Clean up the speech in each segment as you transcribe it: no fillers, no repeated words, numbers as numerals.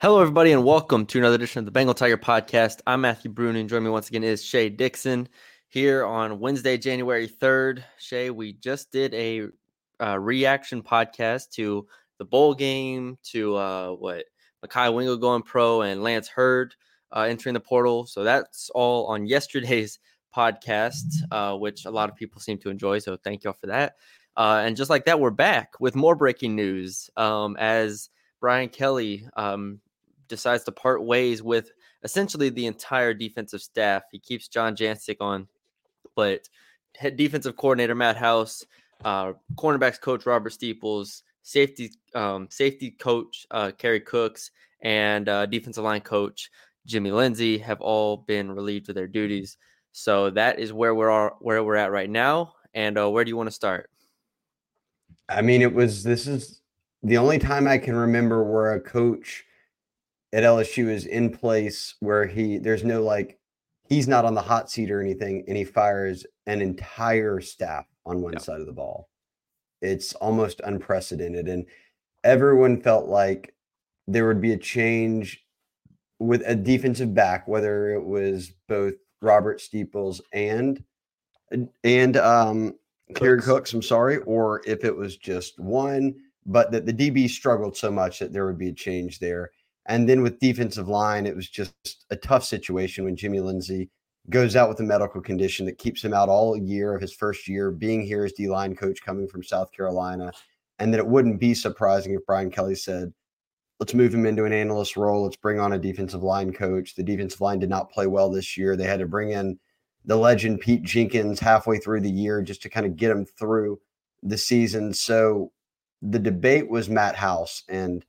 Hello, everybody, and welcome to another edition of the Bengal Tiger Podcast. I'm Matthew Brune, and joining me once again is Shay Dixon here on Wednesday, January 3rd. Shay, we just did a reaction podcast to the bowl game, to Mekhi Wingo going pro and Lance Hurd entering the portal. So that's all on yesterday's podcast, which a lot of people seem to enjoy, so thank you all for that. And just like that, we're back with more breaking news as Brian Kelly decides to part ways with essentially the entire defensive staff. He keeps John Jancsik on, but head defensive coordinator Matt House, cornerbacks coach Robert Steeples, safety coach Kerry Cooks, and defensive line coach Jimmy Lindsey have all been relieved of their duties. So that is where we're at right now. And where do you want to start? I mean, this is the only time I can remember where a coach at LSU is in place where he's not on the hot seat or anything, and he fires an entire staff on one side of the ball. It's almost unprecedented. And everyone felt like there would be a change with a defensive back, whether it was both Robert Steeples and Kerry Cooks, or if it was just one, but that the DB struggled so much that there would be a change there. And then with defensive line, it was just a tough situation when Jimmy Lindsey goes out with a medical condition that keeps him out all year of his first year being here as D-line coach coming from South Carolina. And that it wouldn't be surprising if Brian Kelly said, let's move him into an analyst role. Let's bring on a defensive line coach. The defensive line did not play well this year. They had to bring in the legend Pete Jenkins halfway through the year just to kind of get him through the season. So the debate was Matt House, and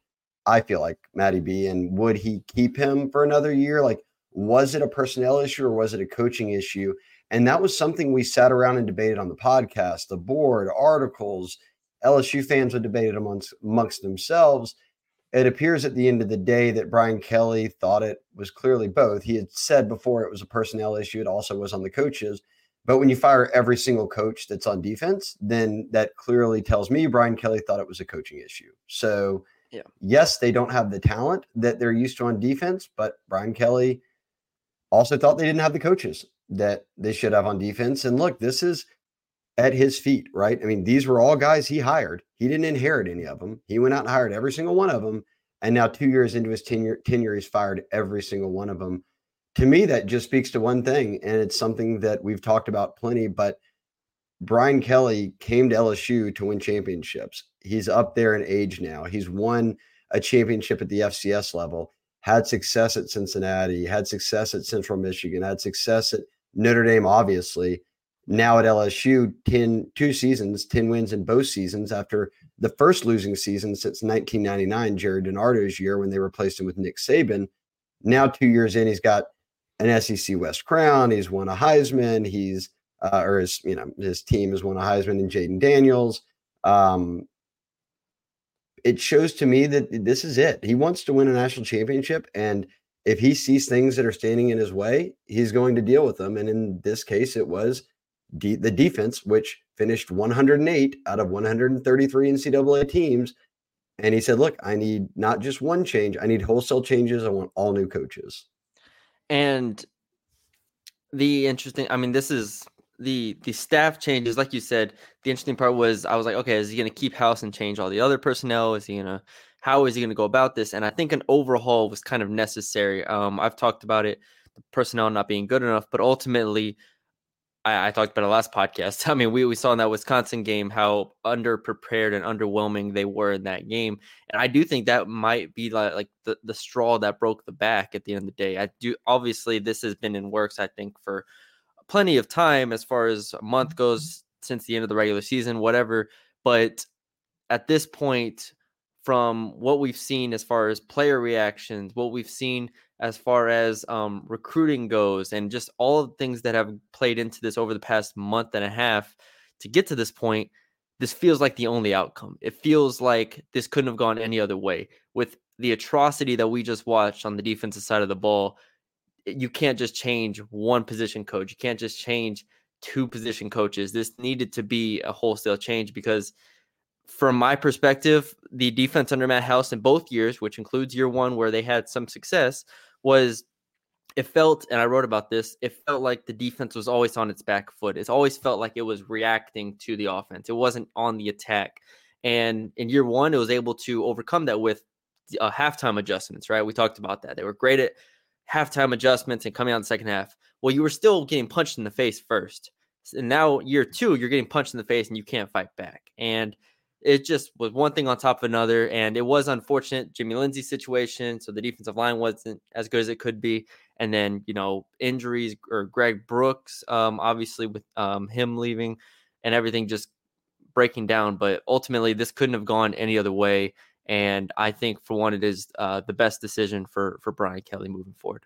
I feel like Matty B, and would he keep him for another year? Like, was it a personnel issue or was it a coaching issue? And that was something we sat around and debated on the podcast, the board, articles. LSU fans would debate it amongst themselves. It appears at the end of the day that Brian Kelly thought it was clearly both. He had said before it was a personnel issue. It also was on the coaches. But when you fire every single coach that's on defense, then that clearly tells me Brian Kelly thought it was a coaching issue. So, yes, they don't have the talent that they're used to on defense, but Brian Kelly also thought they didn't have the coaches that they should have on defense. And look, this is at his feet, right? I mean, these were all guys he hired. He didn't inherit any of them. He went out and hired every single one of them. And now 2 years into his tenure, he's fired every single one of them. To me, that just speaks to one thing, and it's something that we've talked about plenty, but Brian Kelly came to LSU to win championships. He's up there in age now. He's won a championship at the FCS level, had success at Cincinnati, had success at Central Michigan, had success at Notre Dame, obviously. Now at LSU, two seasons, 10 wins in both seasons after the first losing season since 1999, Jared DiNardo's year when they replaced him with Nick Saban. Now 2 years in, he's got an SEC West crown. He's won a Heisman. His team has won a Heisman and Jaden Daniels. It shows to me that this is it. He wants to win a national championship, and if he sees things that are standing in his way, he's going to deal with them. And in this case, it was the defense, which finished 108 out of 133 NCAA teams. And he said, look, I need not just one change. I need wholesale changes. I want all new coaches. And this is the staff changes. Like you said, the interesting part was I was like, okay, is he going to keep House and change all the other personnel? How is he going to go about this? And I think an overhaul was kind of necessary. I've talked about it, the personnel not being good enough, but ultimately I talked about it last podcast. I mean, we saw in that Wisconsin game how underprepared and underwhelming they were in that game. And I do think that might be like the straw that broke the back at the end of the day. Obviously, this has been in works, I think, for plenty of time as far as a month goes since the end of the regular season, whatever. But at this point, from what we've seen as far as player reactions, what we've seen as far as recruiting goes, and just all of the things that have played into this over the past month and a half to get to this point, this feels like the only outcome. It feels like this couldn't have gone any other way. With the atrocity that we just watched on the defensive side of the ball, you can't just change one position coach. You can't just change two position coaches. This needed to be a wholesale change because from my perspective, the defense under Matt House in both years, which includes year one where they had some success, was it felt, and I wrote about this, it felt like the defense was always on its back foot. It's always felt like it was reacting to the offense. It wasn't on the attack. And in year one, it was able to overcome that with halftime adjustments, right? We talked about that. They were great at halftime adjustments and coming out in the second half. Well, you were still getting punched in the face first. And now year two, you're getting punched in the face and you can't fight back. And it just was one thing on top of another, and it was unfortunate, Jimmy Lindsey situation, so the defensive line wasn't as good as it could be. And then, you know, injuries or Greg Brooks, obviously with him leaving and everything just breaking down. But ultimately, this couldn't have gone any other way, and I think, for one, it is the best decision for Brian Kelly moving forward.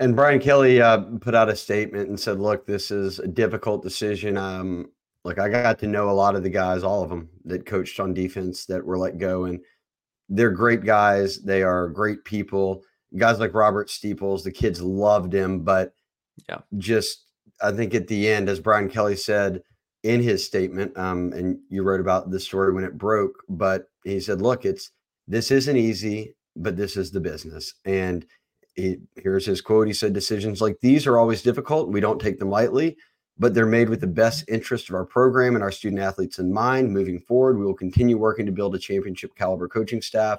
And Brian Kelly put out a statement and said, look, this is a difficult decision. Look, I got to know a lot of the guys, all of them that coached on defense that were let go. And they're great guys. They are great people. Guys like Robert Steeples, the kids loved him. But yeah, just I think at the end, as Brian Kelly said in his statement, and you wrote about this story when it broke, but he said, look, this isn't easy, but this is the business. And here's his quote. He said, decisions like these are always difficult. We don't take them lightly, but they're made with the best interest of our program and our student athletes in mind. Moving forward, we will continue working to build a championship caliber coaching staff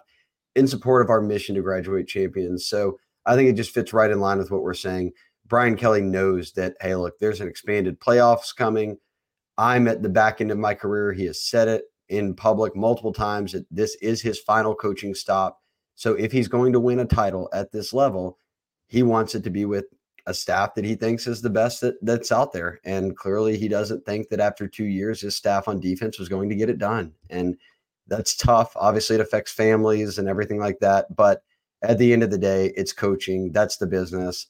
in support of our mission to graduate champions. So I think it just fits right in line with what we're saying. Brian Kelly knows that, hey, look, there's an expanded playoffs coming. I'm at the back end of my career. He has said it in public multiple times that this is his final coaching stop. So if he's going to win a title at this level, he wants it to be with a staff that he thinks is the best that's out there. And clearly he doesn't think that after 2 years, his staff on defense was going to get it done. And that's tough. Obviously, it affects families and everything like that. But at the end of the day, it's coaching. That's the business.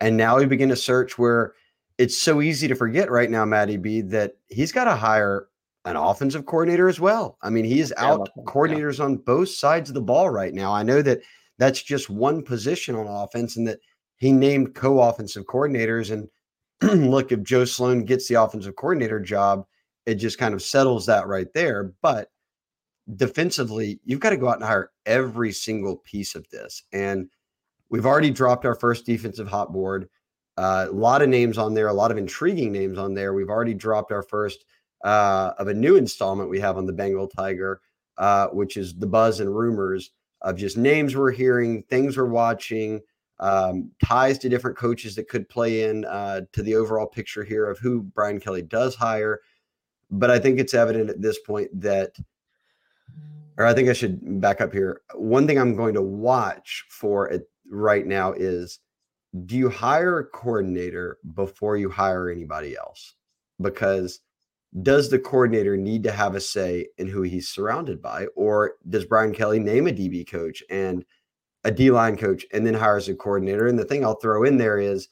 And now we begin to search where it's so easy to forget right now, Matty B, that he's got to hire an offensive coordinator as well. I mean, he is out coordinators on both sides of the ball right now. I know that that's just one position on offense and that he named co-offensive coordinators. And look, if Joe Sloan gets the offensive coordinator job, it just kind of settles that right there. But defensively, you've got to go out and hire every single piece of this. And we've already dropped our first defensive hot board. A lot of names on there, a lot of intriguing names on there. We've already dropped our first of a new installment we have on the Bengal Tiger, which is the buzz and rumors of just names we're hearing, things we're watching, ties to different coaches that could play in to the overall picture here of who Brian Kelly does hire. But I think it's evident at this point that, or I think I should back up here. One thing I'm going to watch for it right now is, do you hire a coordinator before you hire anybody else? Because does the coordinator need to have a say in who he's surrounded by? Or does Brian Kelly name a DB coach and a D-line coach and then hires a coordinator? And the thing I'll throw in there is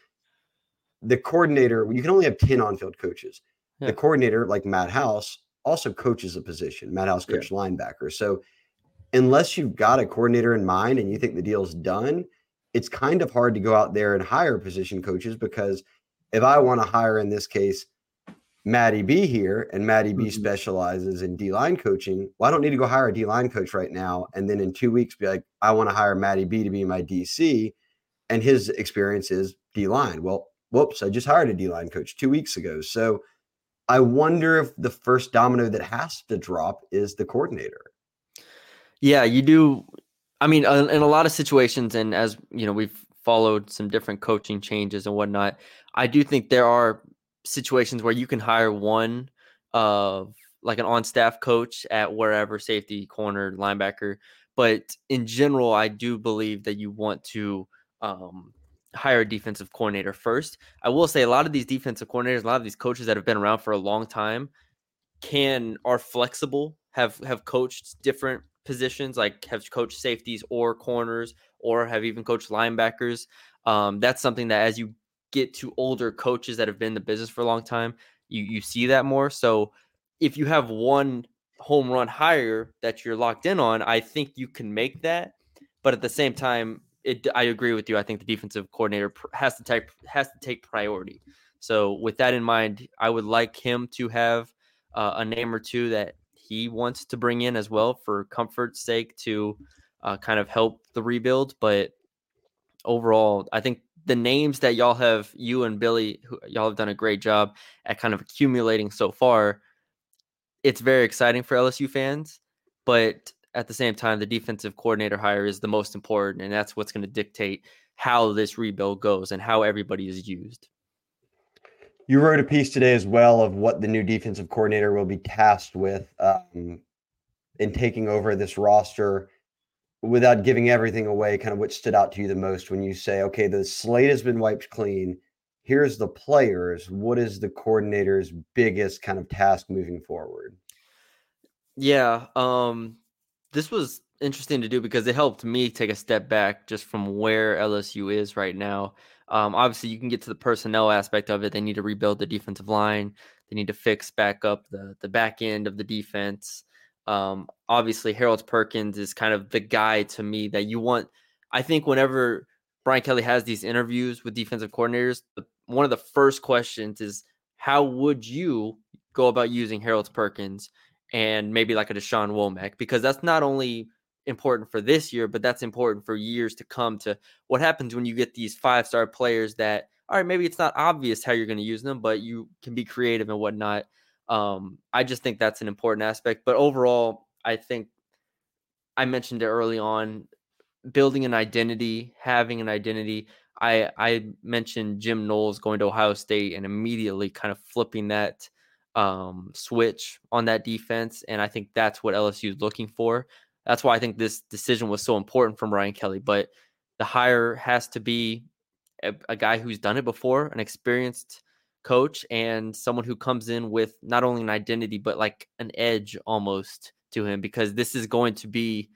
the coordinator, you can only have 10 on-field coaches. Yeah. The coordinator, like Matt House, also coaches a position. Matt House coached linebacker. So unless you've got a coordinator in mind and you think the deal's done, it's kind of hard to go out there and hire position coaches, because if I want to hire, in this case, Matty B here, and Matty B specializes in D-line coaching, well, I don't need to go hire a D-line coach right now and then in 2 weeks be like, I want to hire Matty B to be my DC, and his experience is D-line. Well, whoops, I just hired a D-line coach 2 weeks ago. So I wonder if the first domino that has to drop is the coordinator. Yeah, you do. I mean, in a lot of situations, and as you know, we've followed some different coaching changes and whatnot. I do think there are situations where you can hire one of like an on-staff coach at wherever, safety, corner, linebacker. But in general, I do believe that you want to hire a defensive coordinator first. I will say a lot of these defensive coordinators, a lot of these coaches that have been around for a long time are flexible, have coached different positions, like have coached safeties or corners, or have even coached linebackers. That's something that as you get to older coaches that have been in the business for a long time, you see that more. So if you have one home run hire that you're locked in on, I think you can make that. But at the same time, I agree with you. I think the defensive coordinator has to take priority. So with that in mind, I would like him to have a name or two that he wants to bring in as well for comfort's sake to kind of help the rebuild. But overall, I think the names that you and Billy, y'all have done a great job at kind of accumulating so far. It's very exciting for LSU fans, but at the same time, the defensive coordinator hire is the most important, and that's what's going to dictate how this rebuild goes and how everybody is used. You wrote a piece today as well of what the new defensive coordinator will be tasked with in taking over this roster. Without giving everything away, kind of what stood out to you the most when you say, okay, the slate has been wiped clean. Here's the players. What is the coordinator's biggest kind of task moving forward? Yeah. This was interesting to do because it helped me take a step back just from where LSU is right now. Obviously, you can get to the personnel aspect of it. They need to rebuild the defensive line. They need to fix back up the back end of the defense. Obviously, Harold Perkins is kind of the guy to me that you want. I think whenever Brian Kelly has these interviews with defensive coordinators, one of the first questions is, how would you go about using Harold Perkins and maybe like a Deshaun Womack? Because that's not only important for this year, but that's important for years to come, to what happens when you get these five-star players that, all right, maybe it's not obvious how you're going to use them, but you can be creative and whatnot. I just think that's an important aspect. But overall, I think I mentioned it early on, building an identity, having an identity. I mentioned Jim Knowles going to Ohio State and immediately kind of flipping that switch on that defense. And I think that's what LSU is looking for. That's why I think this decision was so important from Brian Kelly. But the hire has to be a guy who's done it before, an experienced coach, and someone who comes in with not only an identity, but like an edge almost to him, because this is going to be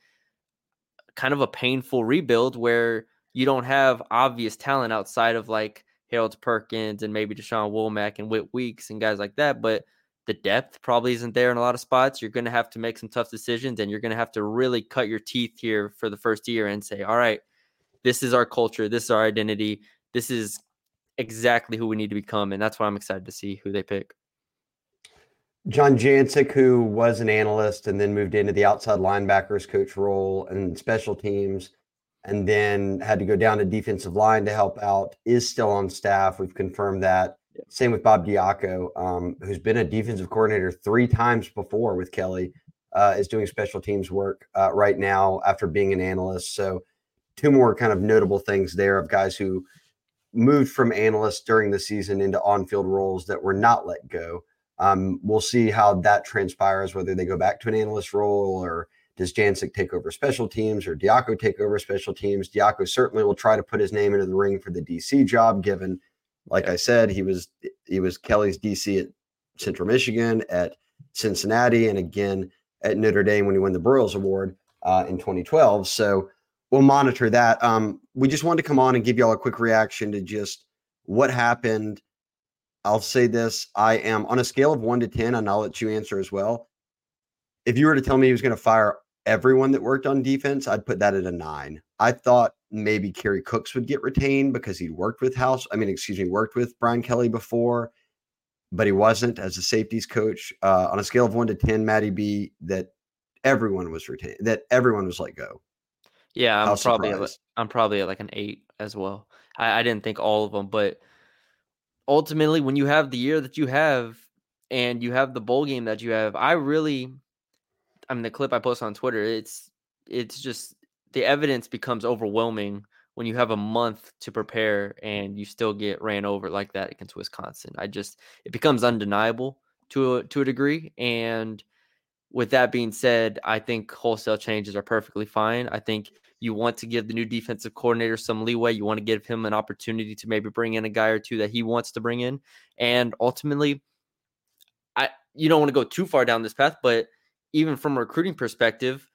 kind of a painful rebuild where you don't have obvious talent outside of like Harold Perkins and maybe Deshaun Womack and Whit Weeks and guys like that. But the depth probably isn't there in a lot of spots. You're going to have to make some tough decisions, and you're going to have to really cut your teeth here for the first year and say, all right, this is our culture. This is our identity. This is exactly who we need to become. And that's why I'm excited to see who they pick. John Jancsik, who was an analyst and then moved into the outside linebackers coach role and special teams, and then had to go down to defensive line to help out, is still on staff. We've confirmed that. Yeah. Same with Bob Diaco, who's been a defensive coordinator 3 times before with Kelly, is doing special teams work right now after being an analyst. So 2 more kind of notable things there of guys who moved from analysts during the season into on-field roles that were not let go. We'll see how that transpires, whether they go back to an analyst role, or does Jancsik take over special teams, or Diaco take over special teams. Diaco certainly will try to put his name into the ring for the DC job, given, like I said, he was Kelly's DC at Central Michigan, at Cincinnati, and again at Notre Dame when he won the Broyles Award in 2012. So we'll monitor that. We just wanted to come on and give you all a quick reaction to just what happened. I'll say this. I am on a scale of 1 to 10, and I'll let you answer as well. If you were to tell me he was going to fire everyone that worked on defense, I'd put that at a 9. I thought maybe Kerry Cooks would get retained because he'd worked with Brian Kelly before, but he wasn't as a safeties coach. On a scale of 1 to 10, Matty B, that everyone was retained, that everyone was let go. Yeah, I'm probably at like an 8 as well. I didn't think all of them, but ultimately, when you have the year that you have and you have the bowl game that you have, the clip I post on Twitter, it's it's just the evidence becomes overwhelming when you have a month to prepare and you still get ran over like that against Wisconsin. It becomes undeniable to a degree. And with that being said, I think wholesale changes are perfectly fine. I think you want to give the new defensive coordinator some leeway. You want to give him an opportunity to maybe bring in a guy or two that he wants to bring in. And ultimately, you don't want to go too far down this path, but even from a recruiting perspective,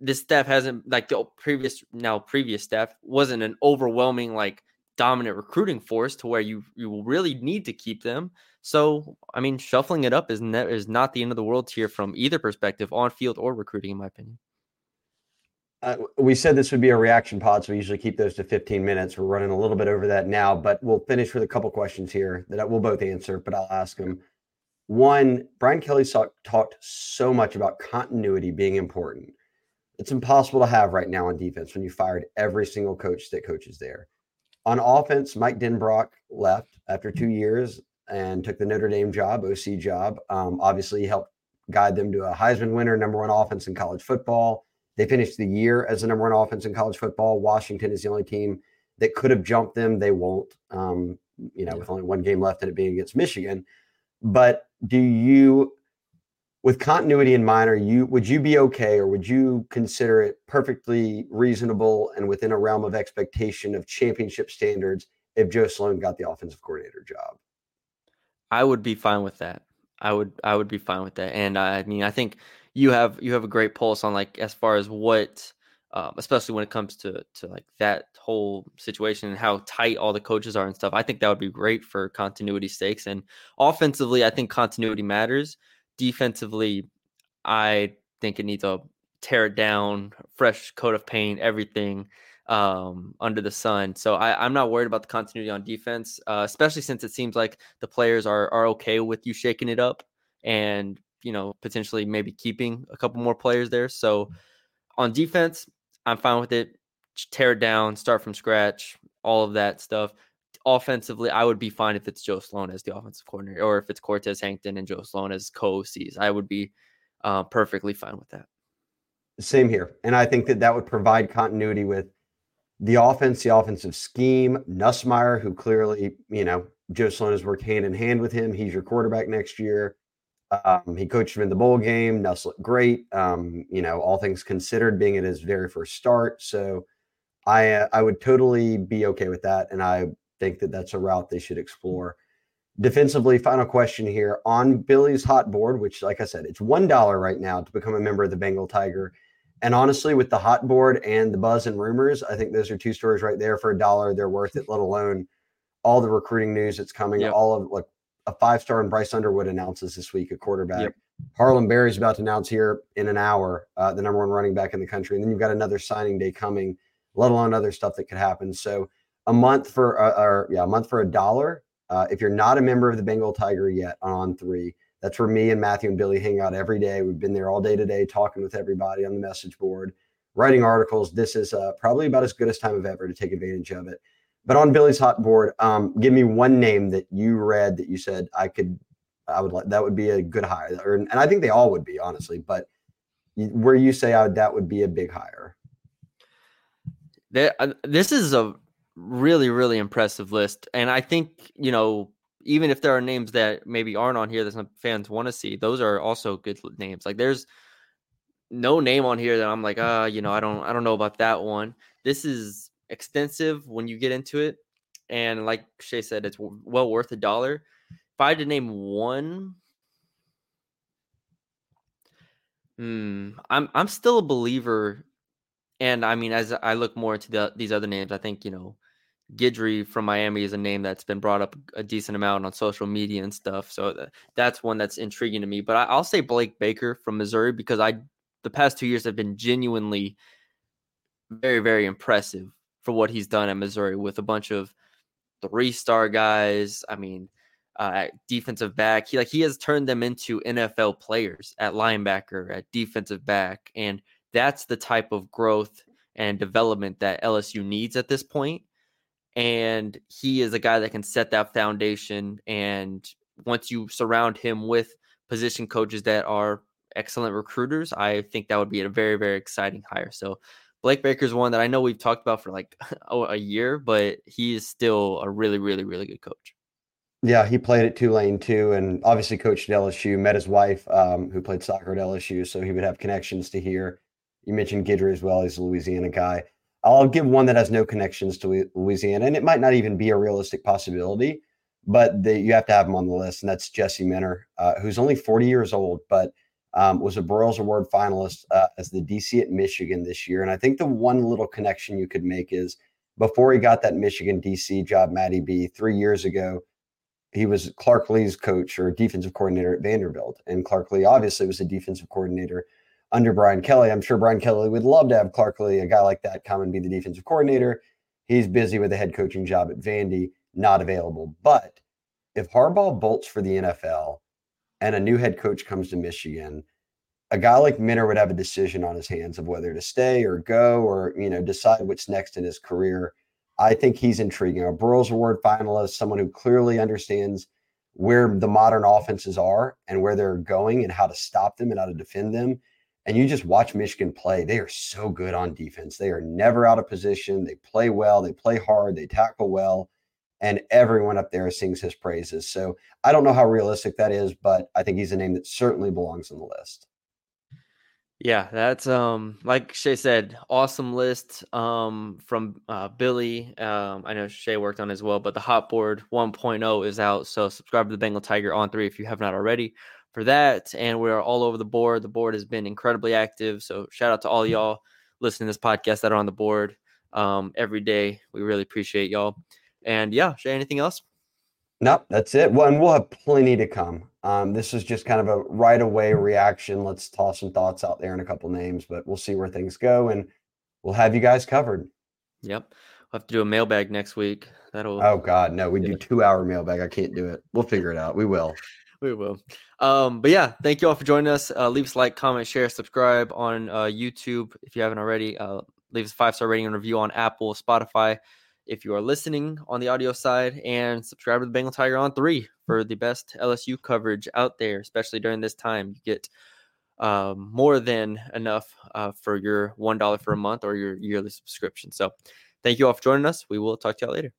this staff hasn't, like the previous staff wasn't an overwhelming, like dominant recruiting force to where you really need to keep them. So, I mean, shuffling it up is not the end of the world here from either perspective, on field or recruiting, in my opinion. We said this would be a reaction pod, so we usually keep those to 15 minutes. We're running a little bit over that now, but we'll finish with a couple questions here that we'll both answer, but I'll ask them. One, Brian Kelly talked so much about continuity being important. It's impossible to have right now on defense when you fired every single coach that coaches there. On offense, Mike Denbrock left after 2 years and took the Notre Dame job, OC job. Obviously, he helped guide them to a Heisman winner, number one offense in college football. They finished the year as the number one offense in college football. Washington is the only team that could have jumped them. They won't, with only one game left and it being against Michigan. But do you, with continuity in mind, would you be okay, or would you consider it perfectly reasonable and within a realm of expectation of championship standards if Joe Sloan got the offensive coordinator job? I would be fine with that. I would be fine with that. And I mean, I think you have a great pulse on, like, as far as what, especially when it comes to like that whole situation and how tight all the coaches are and stuff. I think that would be great for continuity stakes. And offensively, I think continuity matters. Defensively, I think it needs a tear it down, fresh coat of paint, everything under the sun. So I'm not worried about the continuity on defense, especially since it seems like the players are okay with you shaking it up and, potentially maybe keeping a couple more players there. So on defense, I'm fine with it. Tear it down, start from scratch, all of that stuff. Offensively, I would be fine if it's Joe Sloan as the offensive coordinator, or if it's Cortez Hankton and Joe Sloan as co-OCs. I would be perfectly fine with that. Same here. And I think that would provide continuity with the offense, the offensive scheme, Nussmeyer, who clearly, Joe Sloan has worked hand in hand with him. He's your quarterback next year. He coached him in the bowl game. Nuss looked great. All things considered, being at his very first start. So I would totally be okay with that. And I think that's a route they should explore. Defensively, final question here on Billy's hot board, which, like I said, it's $1 right now to become a member of the Bengal Tiger. And honestly, with the hot board and the buzz and rumors, I think those are two stories right there for $1. They're worth it, let alone all the recruiting news that's coming. Yep. All of, like, a five-star and Bryce Underwood announces this week, a quarterback. Yep. Harlan Barry's about to announce here in an hour, the number one running back in the country. And then you've got another signing day coming, let alone other stuff that could happen. So a month for $1. If you're not a member of the Bengal Tiger yet on On3, that's where me and Matthew and Billy hang out every day. We've been there all day today, talking with everybody on the message board, writing articles. This is probably about as good as time of ever to take advantage of it. But on Billy's hot board, give me one name that you read that you said that would be a good hire, and I think they all would be, honestly. But where you say that would be a big hire. This is a really, really impressive list. And I think, even if there are names that maybe aren't on here that some fans want to see, those are also good names. Like, there's no name on here that I'm like, I don't know about that one. This is extensive when you get into it. And like Shea said, it's well worth $1. If I had to name one, I'm still a believer. And I mean, as I look more into these other names, I think, Gidry from Miami is a name that's been brought up a decent amount on social media and stuff. So that's one that's intriguing to me. But I'll say Blake Baker from Missouri, because the past 2 years have been genuinely very, very impressive for what he's done at Missouri, with a bunch of 3-star guys. I mean, defensive back. He has turned them into NFL players at linebacker, at defensive back. And that's the type of growth and development that LSU needs at this point. And he is a guy that can set that foundation. And once you surround him with position coaches that are excellent recruiters, I think that would be a very, very exciting hire. So Blake Baker's one that I know we've talked about for like a year, but he is still a really, really, really good coach. Yeah, he played at Tulane too, and obviously coached at LSU, met his wife, who played soccer at LSU, so he would have connections to here. You mentioned Gidry as well. He's a Louisiana guy. I'll give one that has no connections to Louisiana, and it might not even be a realistic possibility, but you have to have him on the list, and that's Jesse Minter, who's only 40 years old, but was a Broyles Award finalist as the DC at Michigan this year. And I think the one little connection you could make is before he got that Michigan DC job, Matty B, 3 years ago, he was Clark Lea's coach or defensive coordinator at Vanderbilt. And Clark Lea obviously was a defensive coordinator under Brian Kelly. I'm sure Brian Kelly would love to have Clark Lea, a guy like that, come and be the defensive coordinator. He's busy with the head coaching job at Vandy, not available. But if Harbaugh bolts for the NFL and a new head coach comes to Michigan, a guy like Minter would have a decision on his hands of whether to stay or go or, decide what's next in his career. I think he's intriguing. A Broyles Award finalist, someone who clearly understands where the modern offenses are and where they're going and how to stop them and how to defend them. And you just watch Michigan play. They are so good on defense. They are never out of position. They play well. They play hard. They tackle well. And everyone up there sings his praises. So I don't know how realistic that is, but I think he's a name that certainly belongs on the list. Yeah, that's like Shea said, awesome list from Billy. I know Shea worked on it as well, but the Hot Board 1.0 is out. So subscribe to the Bengal Tiger on 3 if you have not already for that. And we are all over the board. The board has been incredibly active. So shout out to all y'all listening to this podcast that are on the board every day. We really appreciate y'all. And yeah, Shea, anything else? No, that's it. Well, and we'll have plenty to come. This is just kind of a right away reaction. Let's toss some thoughts out there and a couple names, but we'll see where things go and we'll have you guys covered. Yep. We'll have to do a mailbag next week. Oh God, no, we do 2 hour mailbag. I can't do it. We'll figure it out. We will. We will. But yeah, thank you all for joining us. Leave us a like, comment, share, subscribe on YouTube. If you haven't already, leave us a 5-star rating and review on Apple, Spotify, if you are listening on the audio side, and subscribe to the Bengal Tiger on 3 for the best LSU coverage out there, especially during this time. You get more than enough for your $1 for a month or your yearly subscription. So thank you all for joining us. We will talk to y'all later.